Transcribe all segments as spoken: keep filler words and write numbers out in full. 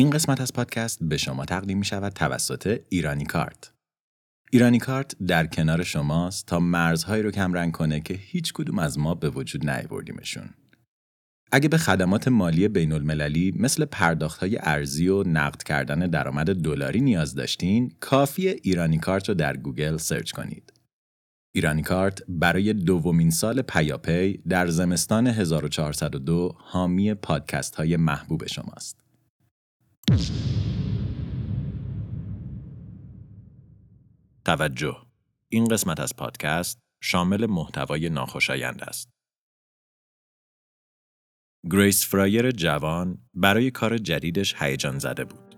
این قسمت از پادکست به شما تقدیم می شود توسط ایرانی کارت. ایرانی کارت در کنار شماست تا مرزهایی رو کمرنگ کنه که هیچ کدوم از ما به وجود نیاوردیمشون. اگه به خدمات مالی بین المللی مثل پرداخت‌های ارزی و نقد کردن درآمد دلاری نیاز داشتین، کافیه ایرانی کارت رو در گوگل سرچ کنید. ایرانی کارت برای دومین سال پیاپی در زمستان هزار و چهارصد و دو حامی پادکست‌های محبوب شماست. توجه، این قسمت از پادکست شامل محتوای ناخوشایند است. گریس فرایر جوان برای کار جدیدش هیجان زده بود.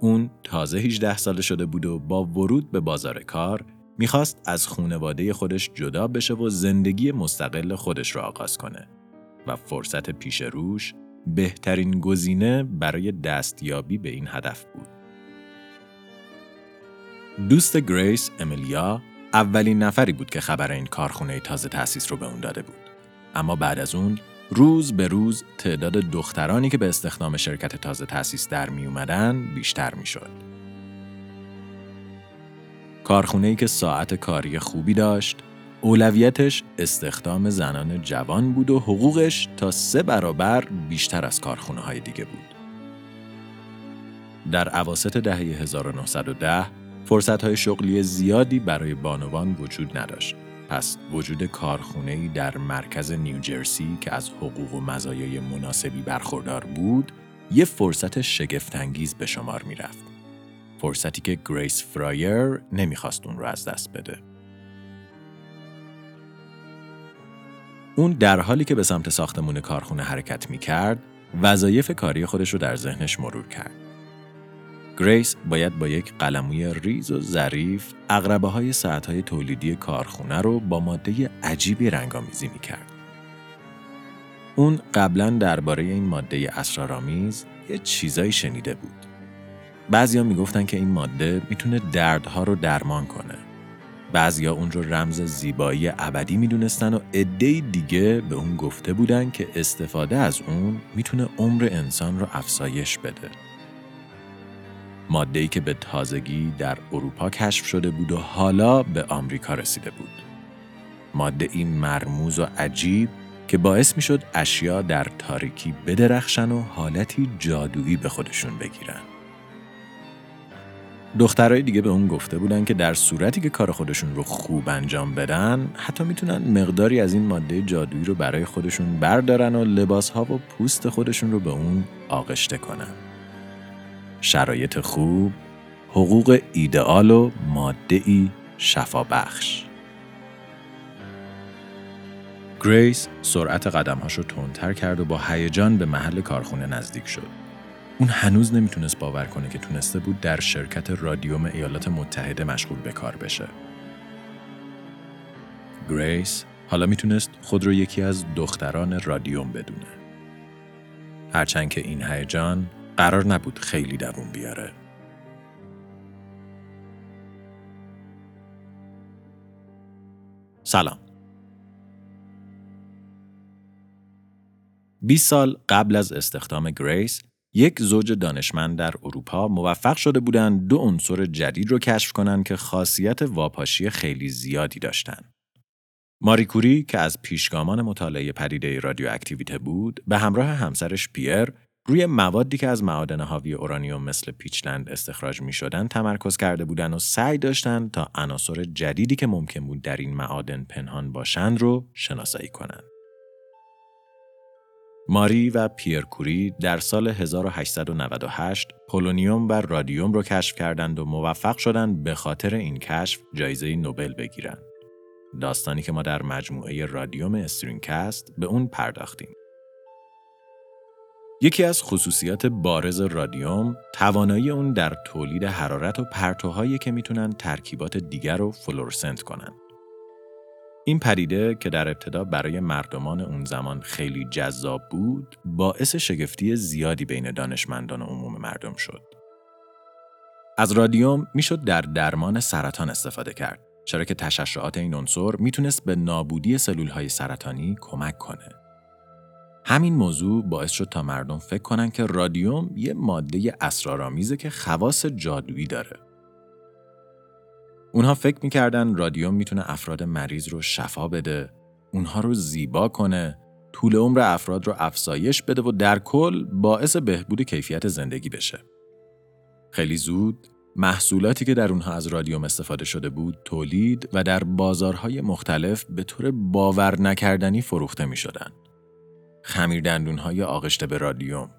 اون تازه هجده ساله شده بود و با ورود به بازار کار میخواست از خانواده خودش جدا بشه و زندگی مستقل خودش را آغاز کنه و فرصت پیش روش بهترین گزینه برای دستیابی به این هدف بود. دوست گریس، امیلیا، اولین نفری بود که خبر این کارخونه تازه تأسیس رو به اون داده بود. اما بعد از اون روز به روز تعداد دخترانی که به استخدام شرکت تازه تأسیس در می اومدن بیشتر می شد. کارخونه‌ای که ساعت کاری خوبی داشت، اولویتش استخدام زنان جوان بود و حقوقش تا سه برابر بیشتر از کارخونه‌های دیگه بود. در اواسط دهه هزار و نهصد و ده فرصت‌های شغلی زیادی برای بانوان وجود نداشت. پس وجود کارخونه‌ای در مرکز نیوجرسی که از حقوق و مزایای مناسبی برخوردار بود، یه فرصت شگفت‌انگیز به شمار می‌رفت. فرصتی که گریس فرایر نمی‌خواست اون رو از دست بده. اون در حالی که به سمت ساختمون کارخونه حرکت می‌کرد، وظایف کاری خودش رو در ذهنش مرور کرد. گریس باید با یک قلموی ریز و ظریف عقربه‌های ساعت‌های تولیدی کارخونه رو با ماده عجیبی رنگ‌آمیزی می‌کرد. اون قبلاً درباره این ماده اسرارآمیز یه چیزایی شنیده بود. بعضیا می‌گفتن که این ماده می‌تونه دردها رو درمان کنه. بعضیا اون رو رمز زیبایی ابدی می‌دونستن و عده‌ای دیگه به اون گفته بودن که استفاده از اون می‌تونه عمر انسان رو افزایش بده. ماده‌ای که به تازگی در اروپا کشف شده بود و حالا به آمریکا رسیده بود. ماده‌ای مرموز و عجیب که باعث می‌شد اشیا در تاریکی بدرخشن و حالتی جادویی به خودشون بگیرن. دخترای دیگه به اون گفته بودن که در صورتی که کار خودشون رو خوب انجام بدن، حتی میتونن مقداری از این ماده جادویی رو برای خودشون بردارن و لباس‌ها و پوست خودشون رو به اون آغشته کنن. شرایط خوب، حقوق ایدئال و ماده‌ای شفابخش. گریس سرعت قدم‌هاش رو تندتر کرد و با هیجان به محل کارخونه نزدیک شد. اون هنوز نمیتونست باور کنه که تونسته بود در شرکت رادیوم ایالات متحده مشغول به کار بشه. گریس حالا میتونست خود رو یکی از دختران رادیوم بدونه. هرچند که این هیجان قرار نبود خیلی دووم بیاره. سلام. بیست سال قبل از استخدام گریس، یک زوج دانشمند در اروپا موفق شده بودند دو عنصر جدید رو کشف کنند که خاصیت واپاشی خیلی زیادی داشتند. ماری کوری که از پیشگامان مطالعه پدیده رادیواکتیویته بود، به همراه همسرش پیر روی موادی که از معادن حاوی اورانیوم مثل پیچلند استخراج می‌شدند تمرکز کرده بودند و سعی داشتند تا عناصر جدیدی که ممکن بود در این معادن پنهان باشند رو شناسایی کنند. ماری و پیر کوری در سال هزار و هشتصد و نود و هشت پولونیوم و رادیوم رو کشف کردند و موفق شدند به خاطر این کشف جایزه نوبل بگیرند. داستانی که ما در مجموعه رادیوم استرینکست به اون پرداختیم. یکی از خصوصیات بارز رادیوم، توانایی اون در تولید حرارت و پرتوهایی که میتونن ترکیبات دیگر رو فلورسنت کنن. این پدیده که در ابتدا برای مردمان اون زمان خیلی جذاب بود، باعث شگفتی زیادی بین دانشمندان و عموم مردم شد. از رادیوم میشد در درمان سرطان استفاده کرد، چرا که تشعشعات این عنصر میتونست به نابودی سلول‌های سرطانی کمک کنه. همین موضوع باعث شد تا مردم فکر کنن که رادیوم یه ماده اسرارآمیزه که خواص جادویی داره. اونها فکر میکردن رادیوم میتونه افراد مریض رو شفا بده، اونها رو زیبا کنه، طول عمر افراد رو افزایش بده و در کل باعث بهبود کیفیت زندگی بشه. خیلی زود محصولاتی که در اونها از رادیوم استفاده شده بود تولید و در بازارهای مختلف به طور باور نکردنی فروخته میشدن. خمیر دندون‌های آغشته به رادیوم،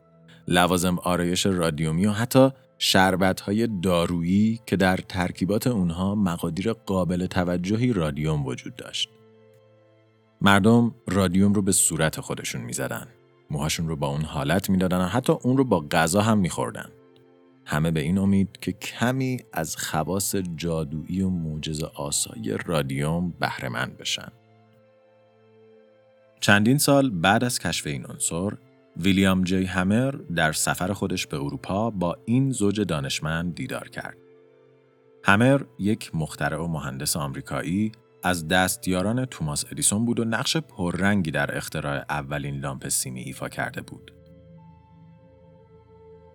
لوازم آرایش رادیومی و حتی شربت‌های دارویی که در ترکیبات اونها مقادیر قابل توجهی رادیوم وجود داشت. مردم رادیوم رو به صورت خودشون می‌زدن، موهاشون رو با اون حالت می‌دادن و حتی اون رو با غذا هم می‌خوردن. همه به این امید که کمی از خواص جادویی و معجزه‌آسای رادیوم بهره‌مند بشن. چندین سال بعد از کشف این عنصر، ویلیام جی همر در سفر خودش به اروپا با این زوج دانشمند دیدار کرد. همر یک مخترع و مهندس آمریکایی از دستیاران توماس ادیسون بود و نقش پررنگی در اختراع اولین لامپ سیمی ایفا کرده بود.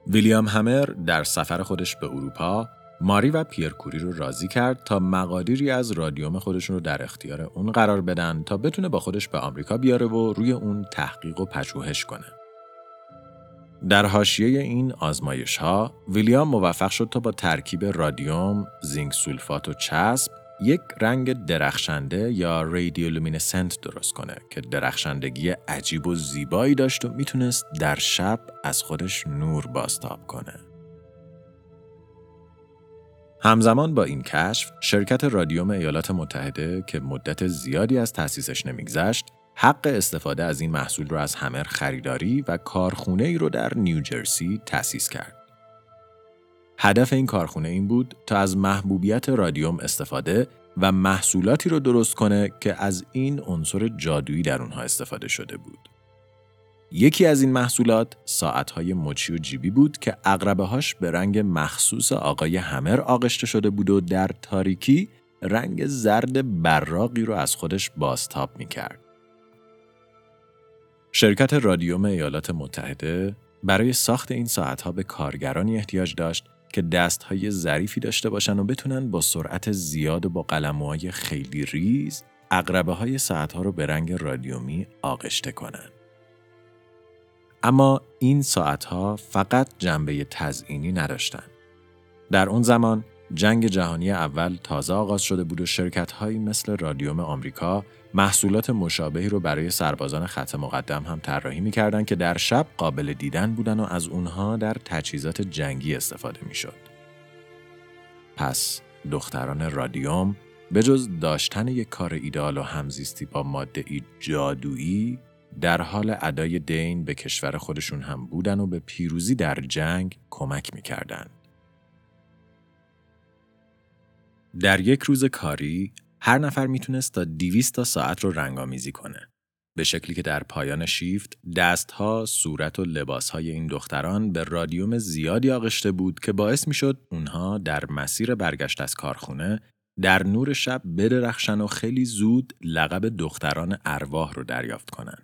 ویلیام همر در سفر خودش به اروپا ماری و پیر کوری رو راضی کرد تا مقادیری از رادیوم خودشون رو در اختیار اون قرار بدن تا بتونه با خودش به آمریکا بیاره و روی اون تحقیق و پژوهش کنه. در حاشیه این آزمایش‌ها ویلیام موفق شد تا با ترکیب رادیوم، زینک سولفات و چسب یک رنگ درخشنده یا رادیولومینسنت درست کنه که درخشندگی عجیب و زیبایی داشت و میتونست در شب از خودش نور بازتاب کنه. همزمان با این کشف، شرکت رادیوم ایالات متحده که مدت زیادی از تأسیسش نمیگذشت، حق استفاده از این محصول رو از همر خریداری و کارخونه‌ای رو در نیوجرسی تأسیس کرد. هدف این کارخونه این بود تا از محبوبیت رادیوم استفاده و محصولاتی رو درست کنه که از این عنصر جادویی در اونها استفاده شده بود. یکی از این محصولات ساعت‌های مچی و جیبی بود که عقربه‌هاش به رنگ مخصوص آقای همر آغشته شده بود و در تاریکی رنگ زرد براقی رو از خودش بازتاب می‌کرد. شرکت رادیوم ایالات متحده برای ساخت این ساعت‌ها به کارگرانی احتیاج داشت که دست‌های ظریفی داشته باشن و بتونن با سرعت زیاد و با قلموهای خیلی ریز عقربه‌های ساعت‌ها رو به رنگ رادیومی آغشته کنن. اما این ساعت‌ها فقط جنبه تزئینی نداشتند. در اون زمان جنگ جهانی اول تازه آغاز شده بود و شرکت‌هایی مثل رادیوم آمریکا محصولات مشابهی رو برای سربازان خط مقدم هم طراحی می‌کردند که در شب قابل دیدن بودن و از اونها در تجهیزات جنگی استفاده می‌شد. پس دختران رادیوم به جز داشتن یک کار ایدئال و همزیستی با ماده‌ای جادویی در حال ادای دین به کشور خودشون هم بودن و به پیروزی در جنگ کمک می‌کردند. در یک روز کاری هر نفر میتونست تا دویست تا ساعت رو رنگ‌آمیزی کنه، به شکلی که در پایان شیفت دست‌ها، صورت و لباس‌های این دختران به رادیوم زیادی آغشته بود که باعث میشد اونها در مسیر برگشت از کارخونه در نور شب بدرخشن و خیلی زود لقب دختران ارواح رو دریافت کنن.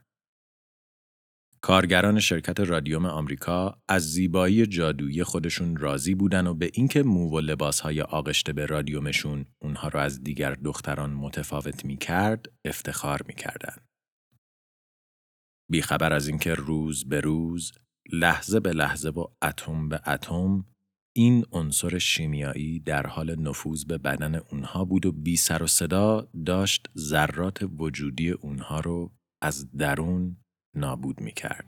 کارگران شرکت رادیوم آمریکا از زیبایی جادویی خودشون راضی بودن و به اینکه مو و لباس‌های آغشته به رادیومشون اونها رو از دیگر دختران متفاوت می‌کرد، افتخار می‌کردن. بی‌خبر از اینکه روز به روز، لحظه به لحظه و اتم به اتم این عنصر شیمیایی در حال نفوذ به بدن اونها بود و بی سر و صدا داشت ذرات وجودی اونها رو از درون نابود می کرد.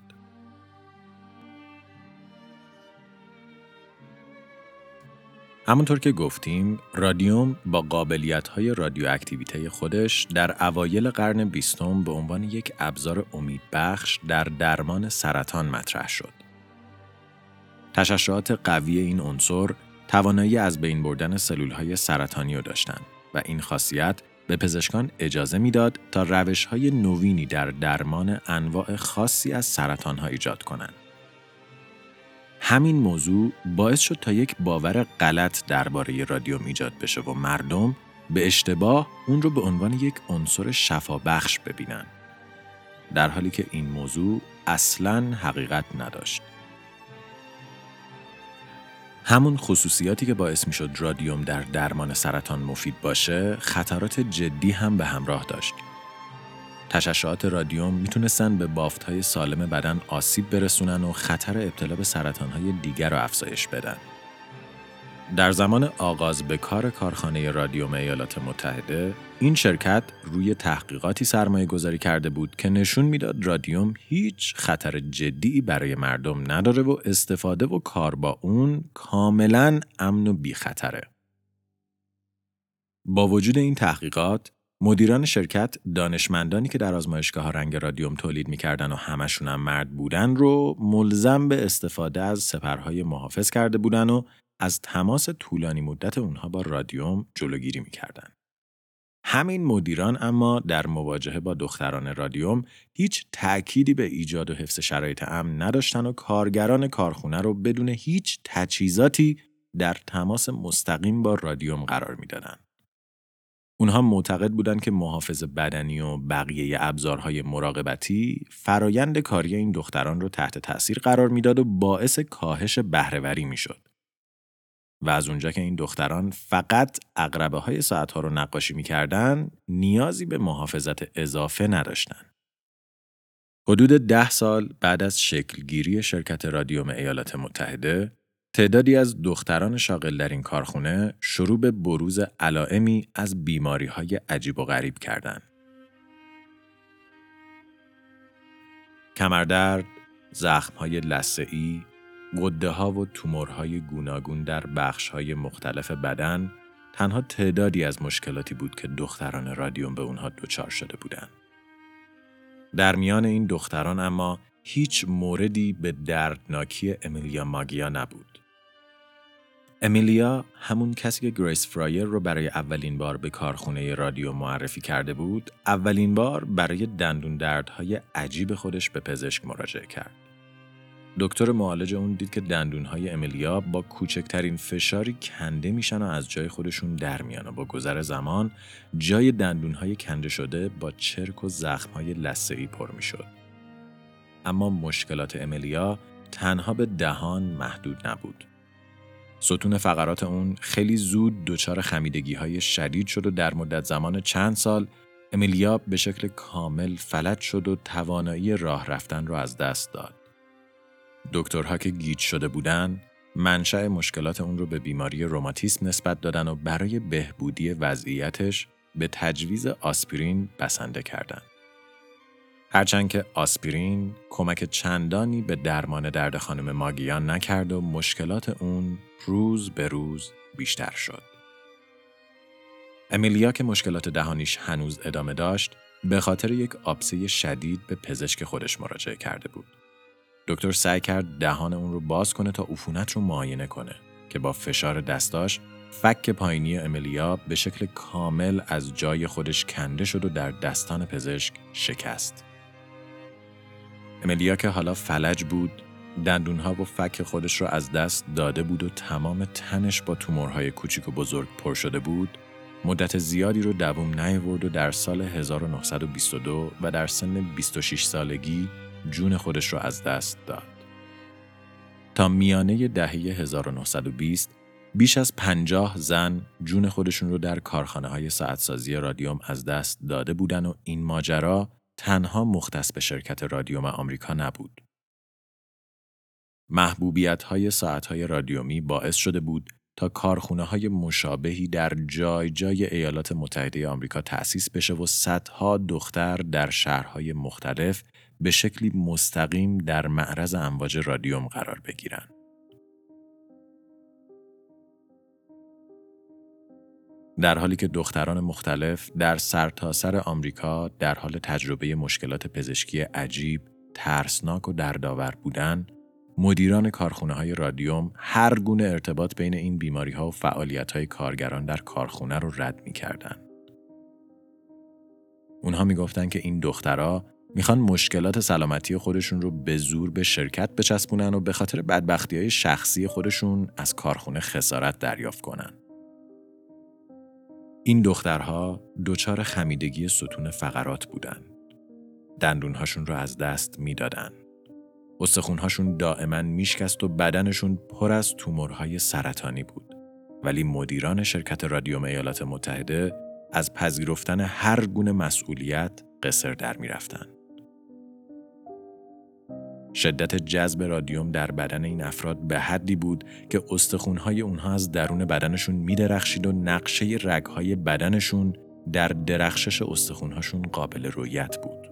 همونطور که گفتیم، رادیوم با قابلیت‌های رادیواکتیویته خودش در اوایل قرن بیستم به عنوان یک ابزار امیدبخش در درمان سرطان مطرح شد. تشعشعات قوی این عنصر توانایی از بین بردن سلول‌های سرطانی را داشتند و این خاصیت به پزشکان اجازه میداد تا روش‌های نوینی در درمان انواع خاصی از سرطان‌ها ایجاد کنند. همین موضوع باعث شد تا یک باور غلط درباره رادیوم ایجاد بشه و مردم به اشتباه اون رو به عنوان یک عنصر شفابخش ببینن، در حالی که این موضوع اصلاً حقیقت نداشت. همون خصوصیاتی که باعث میشد رادیوم در درمان سرطان مفید باشه، خطرات جدی هم به همراه داشت. تشعشعات رادیوم میتونستن به بافت‌های سالم بدن آسیب برسونن و خطر ابتلا به سرطان‌های دیگر رو افزایش بدن. در زمان آغاز به کار کارخانه رادیوم ایالات متحده، این شرکت روی تحقیقاتی سرمایه گذاری کرده بود که نشون میداد رادیوم هیچ خطر جدی برای مردم نداره و استفاده و کار با اون کاملاً امن و بی خطره. با وجود این تحقیقات، مدیران شرکت دانشمندانی که در آزمایشگاه‌ها رنگ رادیوم تولید می‌کردن و همشون هم مرد بودن رو ملزم به استفاده از سپرهای محافظ کرده بودن و از تماس طولانی مدت اونها با رادیوم جلوگیری می‌کردن. همین مدیران اما در مواجهه با دختران رادیوم هیچ تأکیدی به ایجاد و حفظ شرایط امن نداشتن و کارگران کارخونه رو بدون هیچ تجهیزاتی در تماس مستقیم با رادیوم قرار می‌دادن. اونها معتقد بودند که محافظ بدنی و بقیه ابزارهای مراقبتی فرایند کاری این دختران رو تحت تأثیر قرار میداد و باعث کاهش بهره‌وری میشد. و از اونجا که این دختران فقط عقربه‌های ساعت‌ها رو نقاشی میکردن، نیازی به محافظت اضافه نداشتن. حدود ده سال بعد از شکلگیری شرکت رادیوم ایالات متحده، تعدادی از دختران شاغل در این کارخونه شروع به بروز علائمی از بیماری‌های عجیب و غریب کردند. کمردرد، زخم‌های لثه‌ای، غده‌ها و تومورهای گوناگون در بخش‌های مختلف بدن تنها تعدادی از مشکلاتی بود که دختران رادیوم به اونها دچار شده بودند. در میان این دختران اما هیچ موردی به دردناکی امیلیا ماگیا نبود. امیلیا، همون کسی که گریس فرایر رو برای اولین بار به کارخونه رادیو معرفی کرده بود، اولین بار برای دندون دردهای عجیب خودش به پزشک مراجعه کرد. دکتر معالج اون دید که دندونهای امیلیا با کوچکترین فشاری کنده میشن و از جای خودشون در میان و با گذر زمان جای دندونهای کنده شده با چرک و زخمهای لثه‌ای پر میشد. اما مشکلات امیلیا تنها به دهان محدود نبود. ستون فقرات اون خیلی زود دچار خمیدگی‌های شدید شد و در مدت زمان چند سال امیلیا به شکل کامل فلج شد و توانایی راه رفتن رو از دست داد. دکترها که گیج شده بودن، منشأ مشکلات اون رو به بیماری روماتیسم نسبت دادن و برای بهبودی وضعیتش به تجویز آسپرین بسنده کردند. هرچند که آسپرین کمک چندانی به درمان درد خانم ماگیا نکرد و مشکلات اون روز به روز بیشتر شد. امیلیا که مشکلات دهانیش هنوز ادامه داشت، به خاطر یک آبسه شدید به پزشک خودش مراجعه کرده بود. دکتر سعی کرد دهان اون رو باز کنه تا عفونت رو معاینه کنه که با فشار دستاش فک پایینی امیلیا به شکل کامل از جای خودش کنده شد و در دستان پزشک شکست. امیلیا که حالا فلج بود، دندونها و فک خودش رو از دست داده بود و تمام تنش با تومورهای کوچیک و بزرگ پر شده بود، مدت زیادی رو دوام نیاورد و در سال هزار و نهصد و بیست و دو و در سن بیست و شش سالگی جون خودش رو از دست داد. تا میانه دهه هزار و نهصد و بیست، بیش از پنجاه زن جون خودشون رو در کارخانه‌های ساعتسازی رادیوم از دست داده بودن و این ماجرا تنها مختص به شرکت رادیوم آمریکا نبود. محبوبیت‌های ساعت‌های رادیومی باعث شده بود تا کارخانه‌های مشابهی در جای جای ایالات متحده آمریکا تأسیس بشه و صدها دختر در شهرهای مختلف به شکلی مستقیم در معرض امواج رادیوم قرار بگیرن. در حالی که دختران مختلف در سرتاسر آمریکا در حال تجربه مشکلات پزشکی عجیب، ترسناک و دردآور بودند، مدیران کارخانه‌های رادیوم هر گونه ارتباط بین این بیماری‌ها و فعالیت‌های کارگران در کارخانه رو رد می‌کردند. اونها می‌گفتن که این دخترها می‌خوان مشکلات سلامتی خودشون رو به زور به شرکت بچسبونن و به خاطر بدبختی‌های شخصی خودشون از کارخانه خسارت دریافت کنن. این دخترها دچار خمیدگی ستون فقرات بودند. دندونهاشون رو از دست میدادن. استخونهاشون دائما میشکست و بدنشون پر از تومورهای سرطانی بود. ولی مدیران شرکت رادیوم ایالات متحده از پذیرفتن هر گونه مسئولیت قصر در می‌رفتند. شدت جذب رادیوم در بدن این افراد به حدی بود که استخوان‌های اونها از درون بدنشون می‌درخشید و نقشه رگ‌های بدنشون در درخشش استخوان‌هاشون قابل رؤیت بود.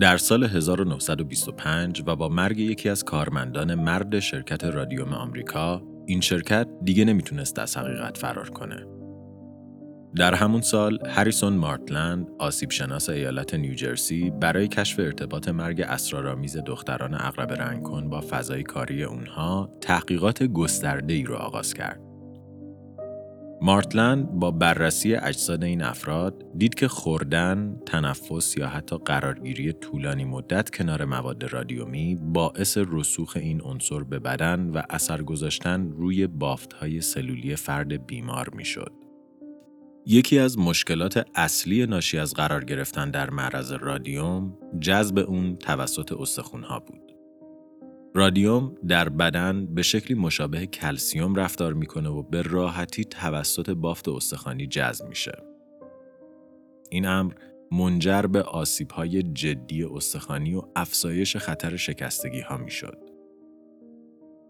در سال هزار و نهصد و بیست و پنج و با مرگ یکی از کارمندان مرد شرکت رادیوم آمریکا، این شرکت دیگه نمیتونست از حقیقت فرار کنه. در همون سال، هریسون مارتلند، آسیب شناس ایالت نیوجرسی، برای کشف ارتباط مرگ اسرارآمیز دختران عقرب رنگکن با فضای کاری اونها، تحقیقات گسترده‌ای رو آغاز کرد. مارتلند با بررسی اجساد این افراد، دید که خوردن، تنفس یا حتی قرارگیری طولانی مدت کنار مواد رادیومی باعث رسوخ این عنصر به بدن و اثر گذاشتن روی بافت‌های سلولی فرد بیمار می‌شد. یکی از مشکلات اصلی ناشی از قرار گرفتن در معرض رادیوم، جذب اون توسط استخوان‌ها بود. رادیوم در بدن به شکلی مشابه کلسیم رفتار میکنه و به راحتی توسط بافت استخوانی جذب میشه. این امر منجر به آسیب‌های جدی استخوانی و افزایش خطر شکستگی‌ها میشد.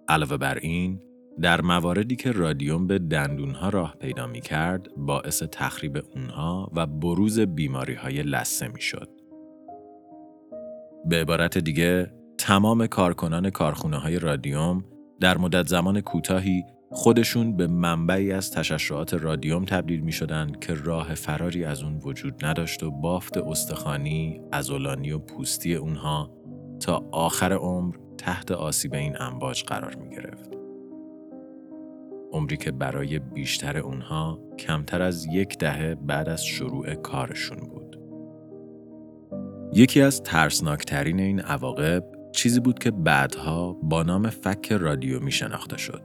علاوه بر این، در مواردی که رادیوم به دندون‌ها راه پیدا می‌کرد، باعث تخریب اونها و بروز بیماری‌های لثه میشد. به عبارت دیگه، تمام کارکنان کارخانه‌های رادیوم در مدت زمان کوتاهی خودشون به منبعی از تشعشعات رادیوم تبدیل می‌شدند که راه فراری از اون وجود نداشت و بافت استخوانی، عضلانی و پوستی اونها تا آخر عمر تحت آسیب این امواج قرار می‌گرفت. عمری که برای بیشتر اونها کمتر از یک دهه بعد از شروع کارشون بود. یکی از ترسناکترین این عواقب چیزی بود که بعدها با نام فک رادیومی شناخته شد.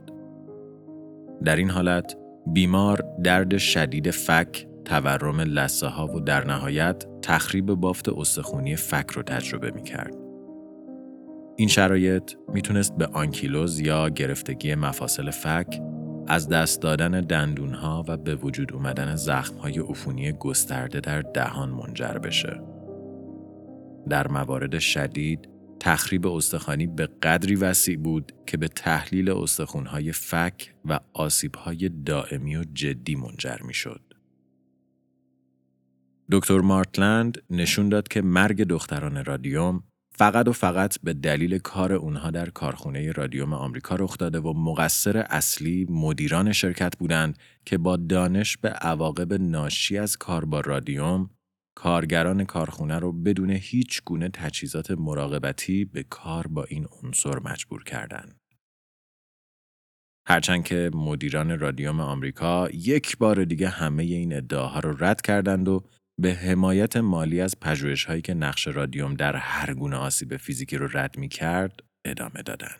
در این حالت بیمار درد شدید فک، تورم لثه ها و در نهایت تخریب بافت استخوانی فک رو تجربه می کرد. این شرایط می تونست به آنکیلوز یا گرفتگی مفاصل فک، از دست دادن دندونها و به وجود اومدن زخمهای عفونی گسترده در دهان منجر بشه. در موارد شدید، تخریب استخوانی به قدری وسیع بود که به تحلیل استخوانهای فک و آسیبهای دائمی و جدی منجر می شد. دکتر مارتلند نشون داد که مرگ دختران رادیوم فقط و فقط به دلیل کار اونها در کارخانه رادیوم آمریکا رخ داده و مقصر اصلی مدیران شرکت بودند که با دانش به عواقب ناشی از کار با رادیوم، کارگران کارخانه رو بدون هیچ گونه تجهیزات مراقبتی به کار با این عنصر مجبور کردند. هرچند که مدیران رادیوم آمریکا یک بار دیگه همه این ادعاها رو رد کردند و به حمایت مالی از پژوهش‌هایی که نقش رادیوم در هر گونه آسیب فیزیکی رو رد می‌کرد، ادامه دادن.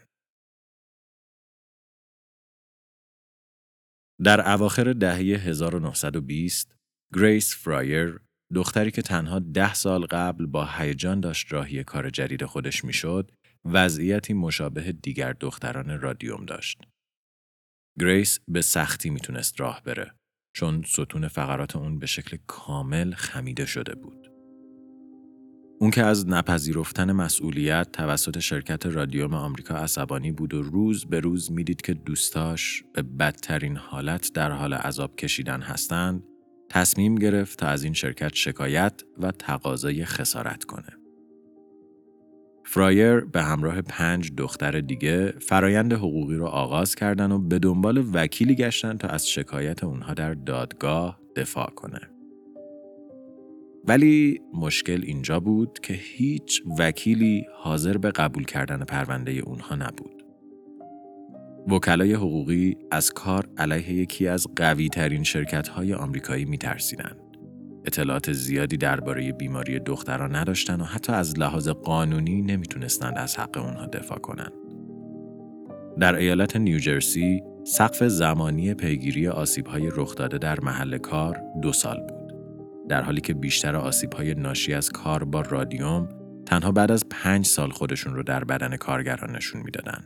در اواخر دهه هزار و نهصد و بیست، گریس فرایر، دختری که تنها ده سال قبل با هیجان داشت راهی کار جدید خودش می‌شد، وضعیتی مشابه دیگر دختران رادیوم داشت. گریس به سختی میتونست راه بره، چون ستون فقرات اون به شکل کامل خمیده شده بود. اون که از نپذیرفتن مسئولیت توسط شرکت رادیوم آمریکا عصبانی بود و روز به روز میدید که دوستاش به بدترین حالت در حال عذاب کشیدن هستند، تصمیم گرفت تا از این شرکت شکایت و تقاضای خسارت کنه. فرایر به همراه پنج دختر دیگه فرایند حقوقی رو آغاز کردن و به دنبال وکیلی گشتن تا از شکایت اونها در دادگاه دفاع کنه. ولی مشکل اینجا بود که هیچ وکیلی حاضر به قبول کردن پرونده اونها نبود. وکلای حقوقی از کار علیه یکی از قوی‌ترین شرکت‌های آمریکایی می‌ترسیدن. اطلاعات زیادی درباره بیماری دختران نداشتن و حتی از لحاظ قانونی نمیتونستند از حق اونها دفاع کنند. در ایالت نیوجرسی، سقف زمانی پیگیری آسیب‌های رخ داده در محل کار دو سال بود، در حالی که بیشتر آسیب‌های ناشی از کار با رادیوم تنها بعد از پنج سال خودشون رو در بدن کارگران نشون میدادن.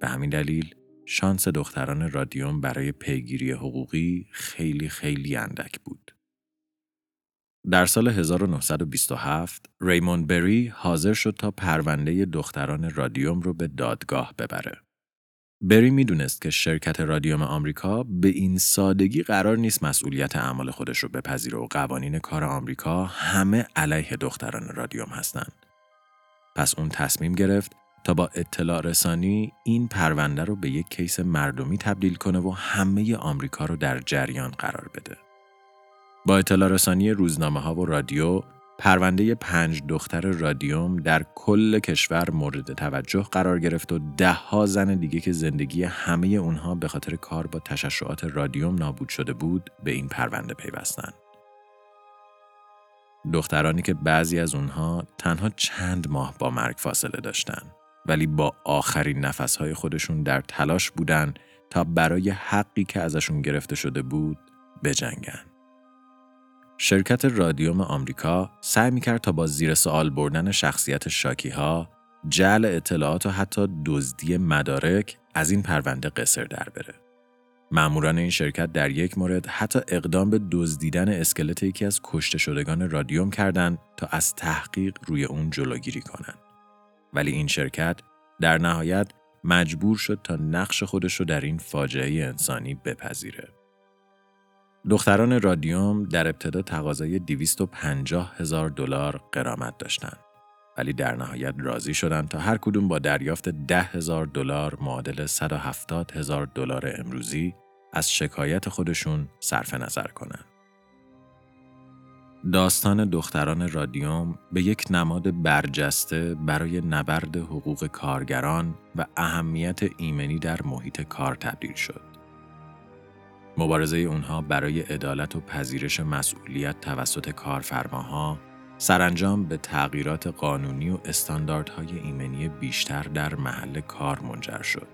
به همین دلیل شانس دختران رادیوم برای پیگیری حقوقی خیلی خیلی اندک بود. در سال هزار و نهصد و بیست و هفت ریموند بری حاضر شد تا پرونده دختران رادیوم رو به دادگاه ببره. بری میدونست که شرکت رادیوم آمریکا به این سادگی قرار نیست مسئولیت اعمال خودش رو بپذیره و قوانین کار آمریکا همه علیه دختران رادیوم هستند. پس اون تصمیم گرفت تا با اطلاع رسانی این پرونده رو به یک کیس مردمی تبدیل کنه و همه آمریکا رو در جریان قرار بده. با اطلاع رسانی روزنامه ها و رادیو، پرونده پنج دختر رادیوم در کل کشور مورد توجه قرار گرفت و ده ها زن دیگه که زندگی همه اونها به خاطر کار با تشعشعات رادیوم نابود شده بود به این پرونده پیوستند. دخترانی که بعضی از اونها تنها چند ماه با مرگ فاصله داشتند، ولی با آخرین نفسهای خودشون در تلاش بودن تا برای حقی که ازشون گرفته شده بود بجنگن. شرکت رادیوم آمریکا سعی میکرد تا با زیر سوال بردن شخصیت شاکی‌ها، جعل اطلاعات و حتی دزدی مدارک از این پرونده قصر در بره. ماموران این شرکت در یک مورد حتی اقدام به دزدیدن اسکلت یکی از کشته شدگان رادیوم کردند تا از تحقیق روی اون جلوگیری کنند. ولی این شرکت در نهایت مجبور شد تا نقش خودش رو در این فاجعه انسانی بپذیره. دختران رادیوم در ابتدا تقاضای دویست و پنجاه هزار دلار غرامت داشتند، ولی در نهایت راضی شدند تا هر کدوم با دریافت ده هزار دلار معادل صد و هفتاد هزار دلار امروزی از شکایت خودشون صرف نظر کنند. داستان دختران رادیوم به یک نماد برجسته برای نبرد حقوق کارگران و اهمیت ایمنی در محیط کار تبدیل شد. مبارزه اونها برای عدالت و پذیرش مسئولیت توسط کارفرماها سرانجام به تغییرات قانونی و استانداردهای ایمنی بیشتر در محل کار منجر شد.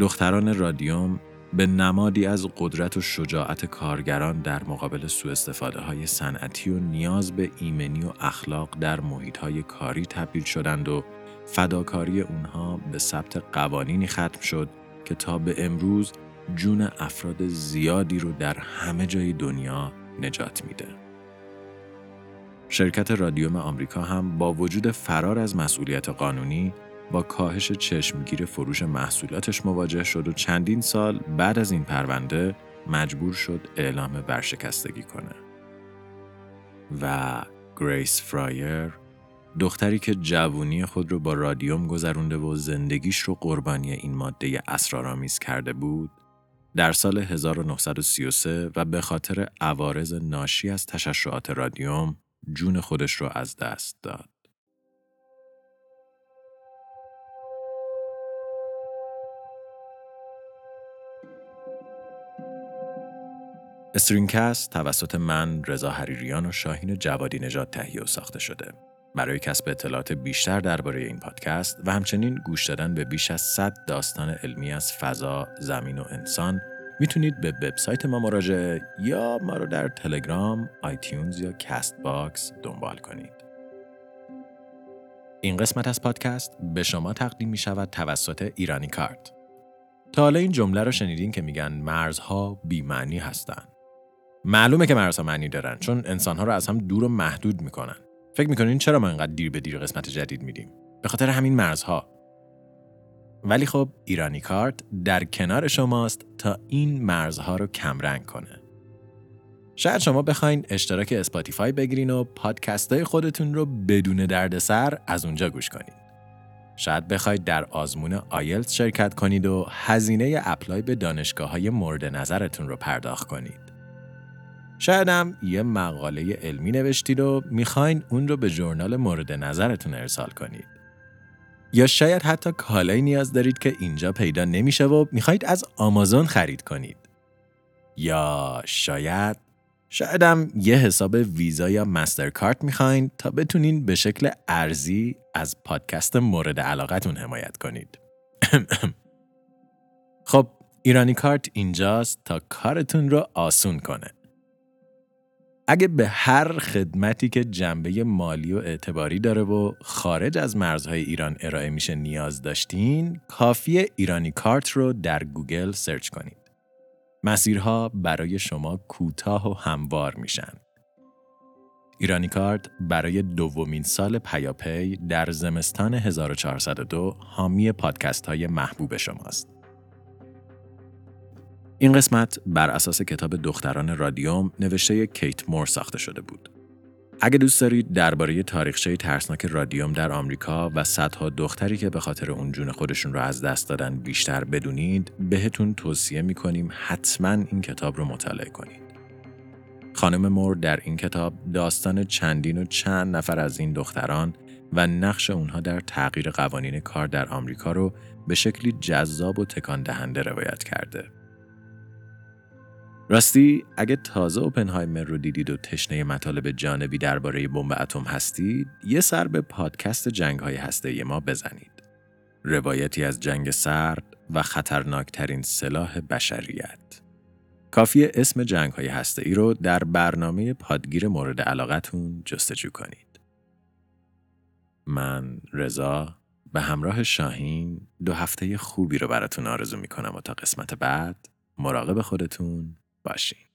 دختران رادیوم به نمادی از قدرت و شجاعت کارگران در مقابل سوءاستفاده‌های صنعتی و نیاز به ایمنی و اخلاق در محیط‌های کاری تبدیل شدند و فداکاری اونها به ثبت قوانینی ختم شد که تا به امروز جون افراد زیادی رو در همه جای دنیا نجات میده. شرکت رادیوم آمریکا هم با وجود فرار از مسئولیت قانونی با کاهش چشمگیر فروش محصولاتش مواجه شد و چندین سال بعد از این پرونده مجبور شد اعلام ورشکستگی کنه. و گریس فرایر، دختری که جوونی خود رو با رادیوم گذرونده و زندگیش رو قربانی این ماده اسرارآمیز کرده بود، در سال هزار و نهصد و سی و سه و به خاطر عوارض ناشی از تشعشعات رادیوم جون خودش رو از دست داد. استرینگ‌کست توسط من، رضا حریریان و شاهین جوادی نژاد تهیه و ساخته شده. برای کسب اطلاعات بیشتر درباره این پادکست و همچنین گوش دادن به بیش از صد داستان علمی از فضا، زمین و انسان، میتونید به وبسایت ما مراجعه یا ما رو در تلگرام، آیتیونز یا کست باکس دنبال کنید. این قسمت از پادکست به شما تقدیم میشود توسط ایرانی کارت. تا حالا این جمله رو شنیدین که میگن مرزها بی‌معنی هستن؟ معلومه که مرزها معنی دارن، چون انسانها رو از هم دور و محدود میکنن. فکر میکنین چرا ما اینقدر دیر به دیر قسمت جدید میدیم؟ به خاطر همین مرزها. ولی خب ایرانی کارت در کنار شماست تا این مرزها رو کمرنگ کنه. شاید شما بخواین اشتراک اسپاتیفای بگیرین و پادکستای خودتون رو بدون دردسر از اونجا گوش کنید. شاید بخواید در آزمون آیلتس شرکت کنید و هزینه اپلای به دانشگاه‌های مورد نظرتون رو پرداخت کنید. شاید هم یه مقاله علمی نوشتید و میخواین اون رو به ژورنال مورد نظرتون ارسال کنید. یا شاید حتی کالایی نیاز دارید که اینجا پیدا نمیشه و میخواید از آمازون خرید کنید. یا شاید شاید هم یه حساب ویزا یا مسترکارت میخواین تا بتونین به شکل ارزی از پادکست مورد علاقتون حمایت کنید. خب ایرانی کارت اینجاست تا کارتون رو آسون کنه. اگه به هر خدمتی که جنبه مالی و اعتباری داره و خارج از مرزهای ایران ارائه میشه نیاز داشتین، کافیه ایرانی کارت رو در گوگل سرچ کنید. مسیرها برای شما کوتاه و هموار میشن. ایرانی کارت برای دومین سال پیاپی در زمستان هزار و چهارصد و دو حامی پادکست های محبوب شماست. این قسمت بر اساس کتاب دختران رادیوم نوشته کیت مور ساخته شده بود. اگه دوست دارید درباره تاریخچه ترسناک رادیوم در آمریکا و صدها دختری که به خاطر اون جون خودشون رو از دست دادن بیشتر بدونید، بهتون توصیه می‌کنیم حتماً این کتاب رو مطالعه کنید. خانم مور در این کتاب داستان چندین و چند نفر از این دختران و نقش اونها در تغییر قوانین کار در آمریکا رو به شکلی جذاب و تکان دهنده روایت کرده. راستی اگه تازه اوپنهایمر رو دیدید و تشنه مطالب جانبی درباره بمب اتم هستید، یه سر به پادکست جنگ‌های هسته‌ای ما بزنید. روایتی از جنگ سرد و خطرناکترین سلاح بشریت. کافیه اسم جنگ‌های هسته‌ای رو در برنامه پادگیر مورد علاقتون جستجو کنید. من رضا به همراه شاهین دو هفته خوبی رو براتون آرزو می‌کنم و تا قسمت بعد مراقب خودتون باشین.